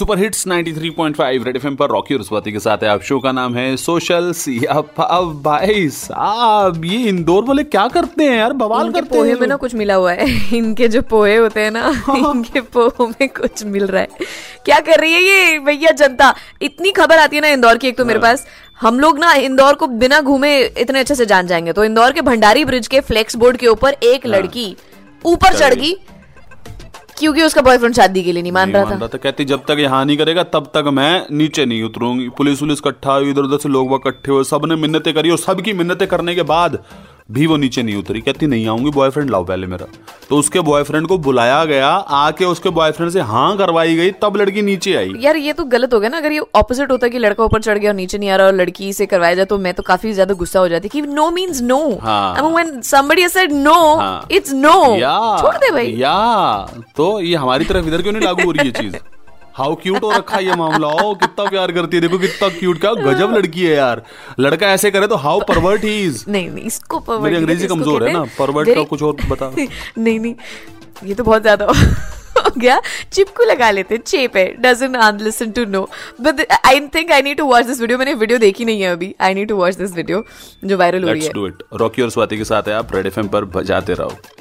Super hits 93.5 red FM पर Rocky Ruswati के साथ है आप। शो का नाम है सोशल सियापा। अब भाई साहब ये इंदौर वाले क्या करते हैं यार, बवाल करते हैं। पोहे में ना कुछ मिला हुआ है, इनके जो पोहे होते हैं ना इनके पोहे में कुछ मिल रहा है। क्या कर रही है ये भैया जनता, इतनी खबर आती है ना इंदौर की। एक तो मेरे पास, हम लोग ना इंदौर को बिना घूमे इतने अच्छे से जान जाएंगे। तो इंदौर के भंडारी ब्रिज के फ्लेक्स बोर्ड के ऊपर एक लड़की ऊपर चढ़ गई क्योंकि उसका बॉयफ्रेंड शादी के लिए नहीं मान रहा था। कहती जब तक यहाँ नहीं करेगा तब तक मैं नीचे नहीं उतरूंगी। पुलिस इकट्ठा हुई, इधर उधर से लोग इकट्ठे हुए, सबने मिन्नतें करी और सबकी मिन्नतें करने के बाद भी वो नीचे नहीं उतरी। कहती नहीं आऊंगी, बॉयफ्रेंड लाओ पहले मेरा। तो उसके बॉयफ्रेंड को बुलाया गया, आके उसके बॉयफ्रेंड से हाँ करवाई गई, तब लड़की नीचे आई। यार ये तो गलत हो गया ना, अगर ये ऑपोजिट होता कि लड़का ऊपर चढ़ गया और नीचे नहीं आ रहा और लड़की से करवाया जाए तो मैं तो काफी ज्यादा गुस्सा हो जाती कि no means no. I mean when somebody has said no, it's no, छोड़ दे भाई। तो ये हमारी तरफ इधर क्यों नहीं लागू हो रही ये चीज? हाउ क्यूट हो रखा ये मामला, ओ कितना प्यार करती है, देखो कितना क्यूट, क्या गजब लड़की है यार। लड़का ऐसे करे तो हाउ परवर्ट ही इज। नहीं इसको परवर्ट, मेरी अंग्रेजी कमजोर है ना, परवर्ट का कुछ और बता। नहीं ये तो बहुत ज्यादा हो गया, चिपकू लगा लेते, चेप है, doesn't listen to no. But I think I need to watch this video. मैंने वीडियो देखी नहीं है अभी, I need to watch this video जो वायरल हो रही है। Let's do it. रॉकी और स्वाति के साथ है आप रेड एफएम पर, बजाते रहो।